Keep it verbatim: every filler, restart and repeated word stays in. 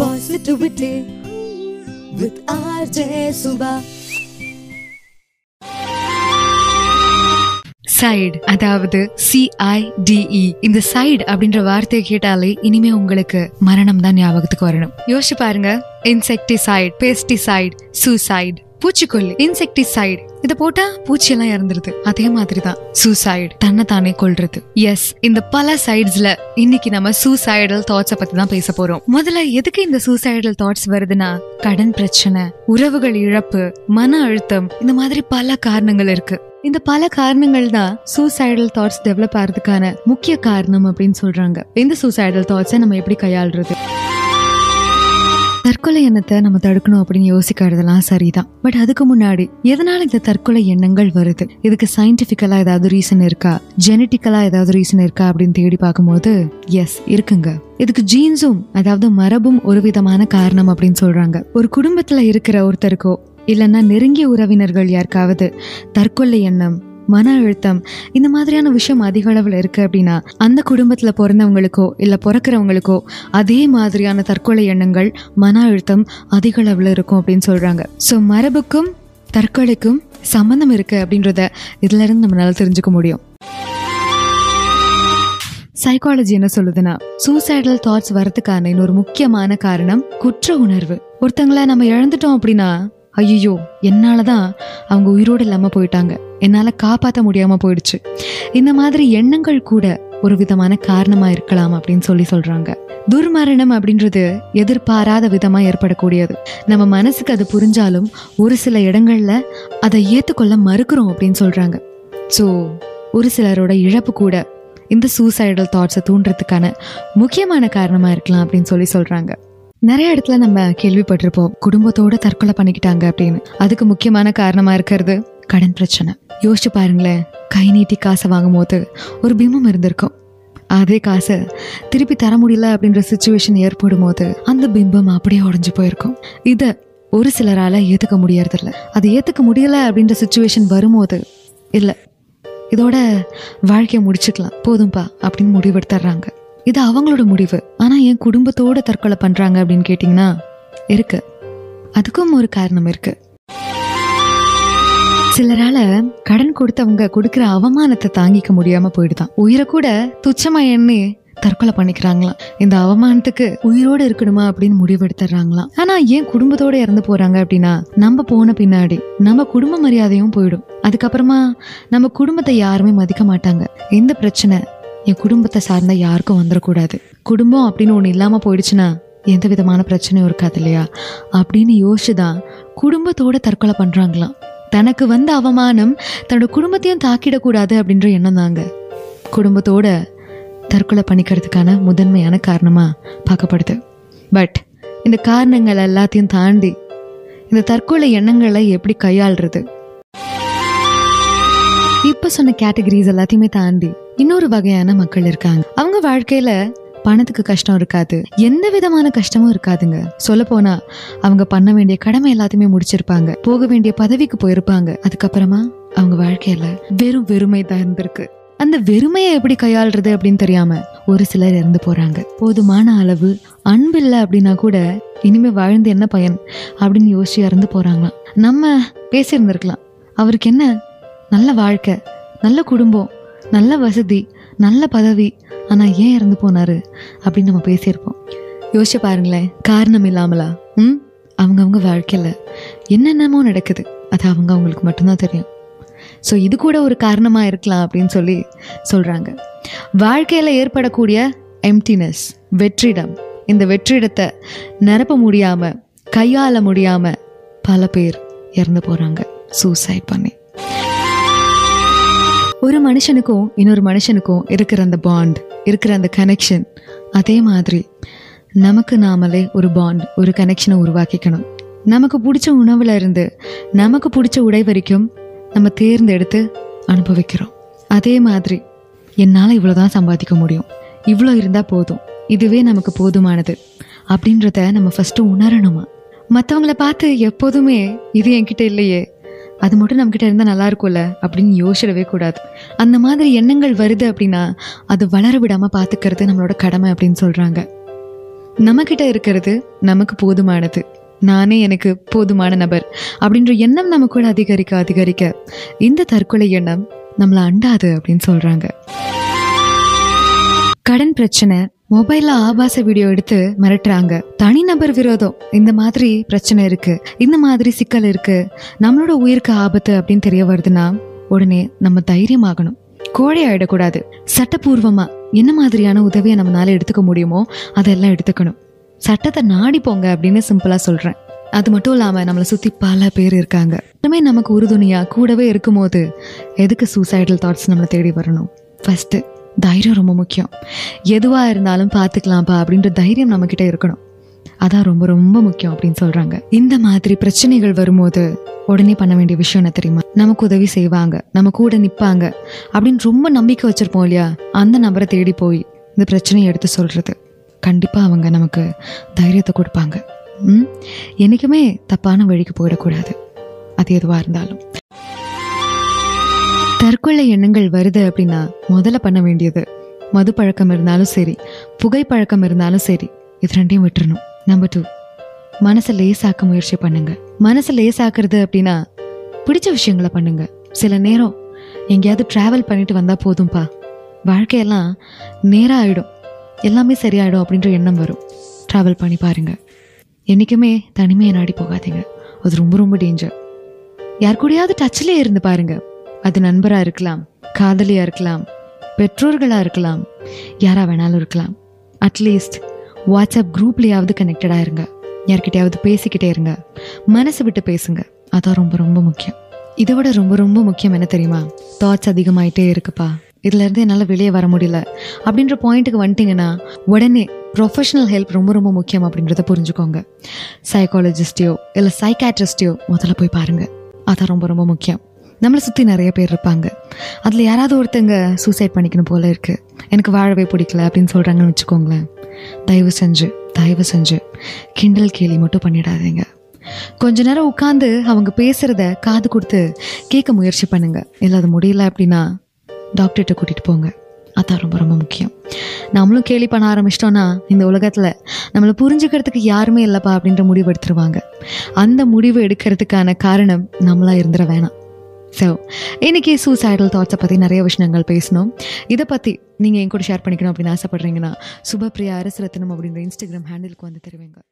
Positivity with R J Suba. Side, அதாவது CIDE. இந்த side அப்படின்ற வார்த்தையை கேட்டாலே இனிமே உங்களுக்கு மரணம் தான் ஞாபகத்துக்கு வரணும். யோசிச்சு பாருங்க. இன்செக்டிசைட், பெஸ்டிசைட், சூசைட், பூச்சிக்கொல்லி. இன்செக்டிசைட், இதை போட்டா பூச்சி எல்லாம் இறந்துருது. அதே மாதிரி தான் சூசைடு, தன்னை தானே கொல்றது. எஸ், இந்த பல சைட்ஸ்ல இன்னைக்கு நம்ம சூசைடல் தாட்ஸை பத்தி தான் பேச போறோம். முதல்ல எதுக்கு இந்த சூசைடல் தாட்ஸ் வருதுன்னா, கடன் பிரச்சனை, உறவுகள் இழப்பு, மன அழுத்தம், இந்த மாதிரி பல காரணங்கள் இருக்கு. இந்த பல காரணங்கள் தான் சூசைடல் தாட்ஸ் டெவலப் ஆகிறதுக்கான முக்கிய காரணம் அப்படின்னு சொல்றாங்க. இந்த சூசைடல் தாட்ஸை நம்ம எப்படி கையாளுறது? தற்கொலை எண்ணத்தை நம்ம தடுக்கணும் அப்படின்னு யோசிக்கிறதுலாம் சரிதான். பட் அதுக்கு முன்னாடி எதனால இந்த தற்கொலை எண்ணங்கள் வருது, இதுக்கு சயின்டிஃபிக்கலா ஏதாவது ரீசன் இருக்கா, ஜெனட்டிக்கலா ஏதாவது ரீசன் இருக்கா அப்படின்னு தேடி பார்க்கும்போது எஸ் இருக்குங்க. இதுக்கு ஜீன்ஸும் அதாவது மரபும் ஒரு விதமான காரணம் அப்படின்னு சொல்றாங்க. ஒரு குடும்பத்துல இருக்கிற ஒருத்தருக்கோ இல்லைன்னா நெருங்கிய உறவினர்கள் யாருக்காவது தற்கொலை எண்ணம், மன அழுத்தம், இந்த மாதிரியான விஷயம் அதிக அளவில் இருக்குது அப்படின்னா, அந்த குடும்பத்தில் பிறந்தவங்களுக்கோ இல்லை பிறக்கிறவங்களுக்கோ அதே மாதிரியான தற்கொலை எண்ணங்கள், மன அழுத்தம் அதிக அளவில் இருக்கும் அப்படின்னு சொல்கிறாங்க. ஸோ மரபுக்கும் தற்கொலைக்கும் சம்மந்தம் இருக்குது அப்படின்றத இதிலிருந்து நம்மளால் தெரிஞ்சுக்க முடியும். சைக்காலஜி என்ன சொல்லுதுன்னா, சூசைடல் தாட்ஸ் வரதுக்கான இன்னொரு முக்கியமான காரணம் குற்ற உணர்வு. ஒருத்தங்கள நம்ம இழந்துட்டோம் அப்படின்னா, ஐயோ என்னால்தான் அவங்க உயிரோடு இல்லாமல் போயிட்டாங்க, என்னால் காப்பாற்ற முடியாமல் போயிடுச்சு, இந்த மாதிரி எண்ணங்கள் கூட ஒரு விதமான காரணமாக இருக்கலாம் அப்படின்னு சொல்லி சொல்கிறாங்க. துர்மரணம் அப்படின்றது எதிர்பாராத விதமாக ஏற்படக்கூடியது. நம்ம மனசுக்கு அது புரிஞ்சாலும் ஒரு சில இடங்களில் அதை ஏற்றுக்கொள்ள மறுக்கிறோம் அப்படின்னு சொல்கிறாங்க. ஸோ ஒரு சிலரோட இழப்பு கூட இந்த சூசைடல் தாட்ஸை தூண்டுறதுக்கான முக்கியமான காரணமாக இருக்கலாம் அப்படின்னு சொல்லி சொல்கிறாங்க. நிறைய இடத்துல நம்ம கேள்விப்பட்டிருப்போம், குடும்பத்தோட தற்கொலை பண்ணிக்கிட்டாங்க அப்படின்னு. அதுக்கு முக்கியமான காரணமா இருக்கிறது கடன் பிரச்சனை. யோசிச்சு பாருங்களேன், கை நீட்டி காசை வாங்கும் போது ஒரு பிம்பம் இருந்திருக்கும், அதே காசை திருப்பி தர முடியல அப்படின்ற சுச்சுவேஷன் ஏற்படும் போது அந்த பிம்பம் அப்படியே உடஞ்சி போயிருக்கும். இதை ஒரு சிலரால ஏத்துக்க முடியறதில்ல. அது ஏத்துக்க முடியல அப்படின்ற சுச்சுவேஷன் வரும்போது, இல்லை இதோட வாழ்க்கையை முடிச்சுக்கலாம் போதும்பா அப்படின்னு முடிவெடுத்துறாங்க. இது அவங்களோட முடிவு. ஆனால் என் குடும்பத்தோட தற்கொலை பண்ணுறாங்க அப்படின்னு கேட்டிங்கன்னா இருக்கு, அதுக்கும் ஒரு காரணம் இருக்கு. சிலரால் கடன் கொடுத்தவங்க கொடுக்குற அவமானத்தை தாங்கிக்க முடியாமல் போயிடுதான், உயிரை கூட துச்சமாக எண்ணி தற்கொலை பண்ணிக்கிறாங்களாம். இந்த அவமானத்துக்கு உயிரோடு இருக்கணுமா அப்படின்னு முடிவெடுத்துறாங்களாம். ஆனால் ஏன் குடும்பத்தோட இறந்து போகிறாங்க அப்படின்னா, நம்ம போன பின்னாடி நம்ம குடும்ப மரியாதையும் போயிடும். அதுக்கப்புறமா நம்ம குடும்பத்தை யாருமே மதிக்க மாட்டாங்க. எந்த பிரச்சனை என் குடும்பத்தை சார்ந்த யாருக்கும் வந்துடக்கூடாது, குடும்பம் அப்படின்னு ஒன்று இல்லாமல் போயிடுச்சுன்னா எந்த விதமான பிரச்சனையும் இருக்காது இல்லையா அப்படின்னு யோசிச்சுதான் குடும்பத்தோட தற்கொலை பண்ணுறாங்களாம். தனக்கு வந்த அவமானம் தன்னோட குடும்பத்தையும் தாக்கிடக்கூடாது அப்படின்ற எண்ணம் தாங்க குடும்பத்தோட தற்கொலை பண்ணிக்கிறதுக்கான முதன்மையான காரணமாக பார்க்கப்படுது. பட் இந்த காரணங்கள் எல்லாத்தையும் தாண்டி இந்த தற்கொலை எண்ணங்களை எப்படி கையாளுறது? இப்போ சொன்ன கேட்டகரிஸ் எல்லாத்தையுமே தாண்டி இன்னொரு வகையான மக்கள் இருக்காங்க. அவங்க வாழ்க்கையில பணத்துக்கு கஷ்டம் இருக்காது, எந்த விதமான கஷ்டமும் இருக்காதுங்க. சொல்ல போனா அவங்க பண்ண வேண்டிய கடமை எல்லாத்தையுமே முடிச்சிருப்பாங்க, போக வேண்டிய பதவிக்கு போயிருப்பாங்க. அதுக்கப்புறமா அவங்க வாழ்க்கையில வெறும் வெறுமை தான் இருந்திருக்கு. அந்த வெறுமையை எப்படி கையாளுறது அப்படின்னு தெரியாம ஒரு சிலர் இறந்து போறாங்க. போதுமான அளவு அன்பு இல்லை அப்படின்னா கூட இனிமே வாழ்ந்து என்ன பயன் அப்படின்னு யோசிச்சு இறந்து போறாங்களாம். நம்ம பேசியிருந்திருக்கலாம், அவருக்கு என்ன நல்ல வாழ்க்கை, நல்ல குடும்பம், நல்ல வசதி, நல்ல பதவி, ஆனால் ஏன் இறந்து போனாரு அப்படின்னு நம்ம பேசியிருப்போம். யோசிச்சு பாருங்களேன், காரணம் இல்லாமலா? ம் அவங்கவுங்க வாழ்க்கையில் என்னென்னமோ நடக்குது, அது அவங்க அவங்களுக்கு மட்டும்தான் தெரியும். ஸோ இது கூட ஒரு காரணமாக இருக்கலாம் அப்படின்னு சொல்லி சொல்கிறாங்க. வாழ்க்கையில் ஏற்படக்கூடிய எம்டினஸ், வெற்றிடம், இந்த வெற்றிடத்தை நிரப்ப முடியாமல் கையாள முடியாமல் பல பேர் இறந்து போகிறாங்க சூசைட் பண்ணி. ஒரு மனுஷனுக்கும் இன்னொரு மனுஷனுக்கும் இருக்கிற அந்த பாண்ட், இருக்கிற அந்த கனெக்ஷன், அதே மாதிரி நமக்கு நாமளே ஒரு பாண்ட், ஒரு கனெக்ஷனை உருவாக்கிக்கணும். நமக்கு பிடிச்ச உணவில் இருந்து நமக்கு பிடிச்ச உடை வரைக்கும் நம்ம தேர்ந்தெடுத்து அனுபவிக்கிறோம். அதே மாதிரி என்னால் இவ்வளோதான் சம்பாதிக்க முடியும், இவ்வளோ இருந்தால் போதும், இதுவே நமக்கு போதுமானது அப்படின்றத நம்ம ஃபஸ்ட்டு உணரணுமா? மற்றவங்கள பார்த்து எப்போதுமே இது என்கிட்ட இல்லையே, அது மட்டும் நம்மகிட்ட இருந்தால் நல்லா இருக்கும்ல அப்படின்னு யோசிடவே கூடாது. அந்த மாதிரி எண்ணங்கள் வருது அப்படின்னா அது வளர விடாமல் பார்த்துக்கிறது நம்மளோட கடமை அப்படின்னு சொல்கிறாங்க. நம்மக்கிட்ட இருக்கிறது நமக்கு போதுமானது, நானே எனக்கு போதுமான நபர் அப்படின்ற எண்ணம் நமக்குள்ள அதிகரிக்க அதிகரிக்க இந்த தற்கொலை எண்ணம் நம்மளை அண்டாது அப்படின்னு சொல்கிறாங்க. கடன் பிரச்சனை, மொபைலில் ஆபாச வீடியோ எடுத்து மிரட்டுறாங்க, தனிநபர் விரோதம், இந்த மாதிரி பிரச்சனை இருக்குது, இந்த மாதிரி சிக்கல் இருக்குது, நம்மளோட உயிருக்கு ஆபத்து அப்படின்னு தெரிய வருதுன்னா உடனே நம்ம தைரியமாகணும், கோழை ஆகிடக்கூடாது. சட்டப்பூர்வமாக என்ன மாதிரியான உதவியை நம்மளால எடுத்துக்க முடியுமோ அதெல்லாம் எடுத்துக்கணும். சட்டத்தை நாடி போங்க அப்படின்னு சிம்பிளாக சொல்கிறேன். அது மட்டும் இல்லாமல் நம்மளை சுற்றி பல பேர் இருக்காங்க. எல்லாமே நமக்கு உறுதுணையாக கூடவே இருக்கும்போது எதுக்கு சூசைடல் தாட்ஸ் நம்மளை தேடி வரணும்? ஃபஸ்ட்டு தைரியம் ரொம்ப முக்கியம். எதுவாக இருந்தாலும் பார்த்துக்கலாம்ப்பா அப்படின்ற தைரியம் நம்மக்கிட்ட இருக்கணும். அதான் ரொம்ப ரொம்ப முக்கியம் அப்படின்னு சொல்கிறாங்க. இந்த மாதிரி பிரச்சனைகள் வரும்போது உடனே பண்ண வேண்டிய விஷயம் என்ன தெரியுமா? நமக்கு உதவி செய்வாங்க, நம்ம கூட நிற்பாங்க அப்படின்னு ரொம்ப நம்பிக்கை வச்சுருப்போம் இல்லையா, அந்த நபரை தேடி போய் இந்த பிரச்சனையை எடுத்து சொல்கிறது. கண்டிப்பாக அவங்க நமக்கு தைரியத்தை கொடுப்பாங்க. ம் என்றைக்குமே தப்பான வழிக்கு போயிடக்கூடாது, அது எதுவாக இருந்தாலும். தற்கொலை எண்ணங்கள் வருது அப்படின்னா முதல்ல பண்ண வேண்டியது, மது பழக்கம் இருந்தாலும் சரி, புகைப்பழக்கம் இருந்தாலும் சரி, இது ரெண்டையும் விட்டுறணும். நம்பர் டூ, மனசை லேசாக்க முயற்சி பண்ணுங்க. மனசை லேசாக்குறது அப்படின்னா பிடிச்ச விஷயங்களை பண்ணுங்க. சில நேரம் எங்கேயாவது ட்ராவல் பண்ணிட்டு வந்தால் போதும்பா, வாழ்க்கையெல்லாம் நேராக ஆகிடும், எல்லாமே சரியாயிடும் அப்படின்ற எண்ணம் வரும். ட்ராவல் பண்ணி பாருங்கள். என்றைக்குமே தனிமையை நாடி போகாதீங்க, அது ரொம்ப ரொம்ப டேஞ்சர். யார் கூடயாவது டச்சிலே இருந்து பாருங்கள். அது நண்பராக இருக்கலாம், காதலியாக இருக்கலாம், பெற்றோர்களாக இருக்கலாம், யாராக வேணாலும் இருக்கலாம். அட்லீஸ்ட் வாட்ஸ்அப் குரூப்லேயாவது கனெக்டடாக இருங்க, யார்கிட்டையாவது பேசிக்கிட்டே இருங்க, மனசு விட்டு பேசுங்க. அதான் ரொம்ப ரொம்ப முக்கியம். இதை விட ரொம்ப ரொம்ப முக்கியம் என்ன தெரியுமா? தாட்ஸ் அதிகமாகிட்டே இருக்குப்பா, இதுலேருந்து என்னால் வெளியே வர முடியல அப்படின்ற பாயிண்ட்டுக்கு வந்துட்டிங்கன்னா உடனே ப்ரொஃபஷனல் ஹெல்ப் ரொம்ப ரொம்ப முக்கியம் அப்படின்றத புரிஞ்சுக்கோங்க. சைக்காலஜிஸ்டையோ இல்லை சைக்காட்ரிஸ்டையோ முதல்ல போய் பாருங்கள். அதான் ரொம்ப ரொம்ப முக்கியம். நம்மளை சுற்றி நிறைய பேர் இருப்பாங்க, அதில் யாராவது ஒருத்தங்க சூசைட் பண்ணிக்கணும் போல இருக்குது, எனக்கு வாழவே பிடிக்கல அப்படின்னு சொல்கிறாங்கன்னு வச்சுக்கோங்களேன். தயவு செஞ்சு தயவு செஞ்சு கிண்டல் கேலி மட்டும் பண்ணிடாதீங்க. கொஞ்ச நேரம் உட்காந்து அவங்க பேசுகிறத காது கொடுத்து கேட்க முயற்சி பண்ணுங்கள். இல்லை அது முடியல அப்படின்னா டாக்டர்கிட்ட கூட்டிகிட்டு போங்க. அதான் ரொம்ப ரொம்ப முக்கியம். நம்மளும் கேலி பண்ண ஆரம்பிச்சிட்டோன்னா இந்த உலகத்தில் நம்மளை புரிஞ்சுக்கிறதுக்கு யாருமே இல்லைப்பா அப்படின்ற முடிவு எடுத்துருவாங்க. அந்த முடிவு எடுக்கிறதுக்கான காரணம் நம்மளாக இருந்துட வேணாம். ஸோ இன்றைக்கி சூசைடல் தாட்ஸை பற்றி நிறைய விஷயங்கள் பேசணும். இதை பற்றி நீங்கள் என் கூட ஷேர் பண்ணிக்கணும் அப்படின்னு ஆசைப்பட்றீங்கன்னா சுபப்பிரியா அரசரத்தினம் அப்படின்ற இன்ஸ்டாகிராம் ஹேண்டிலுக்கு வந்து தெரிவிங்க.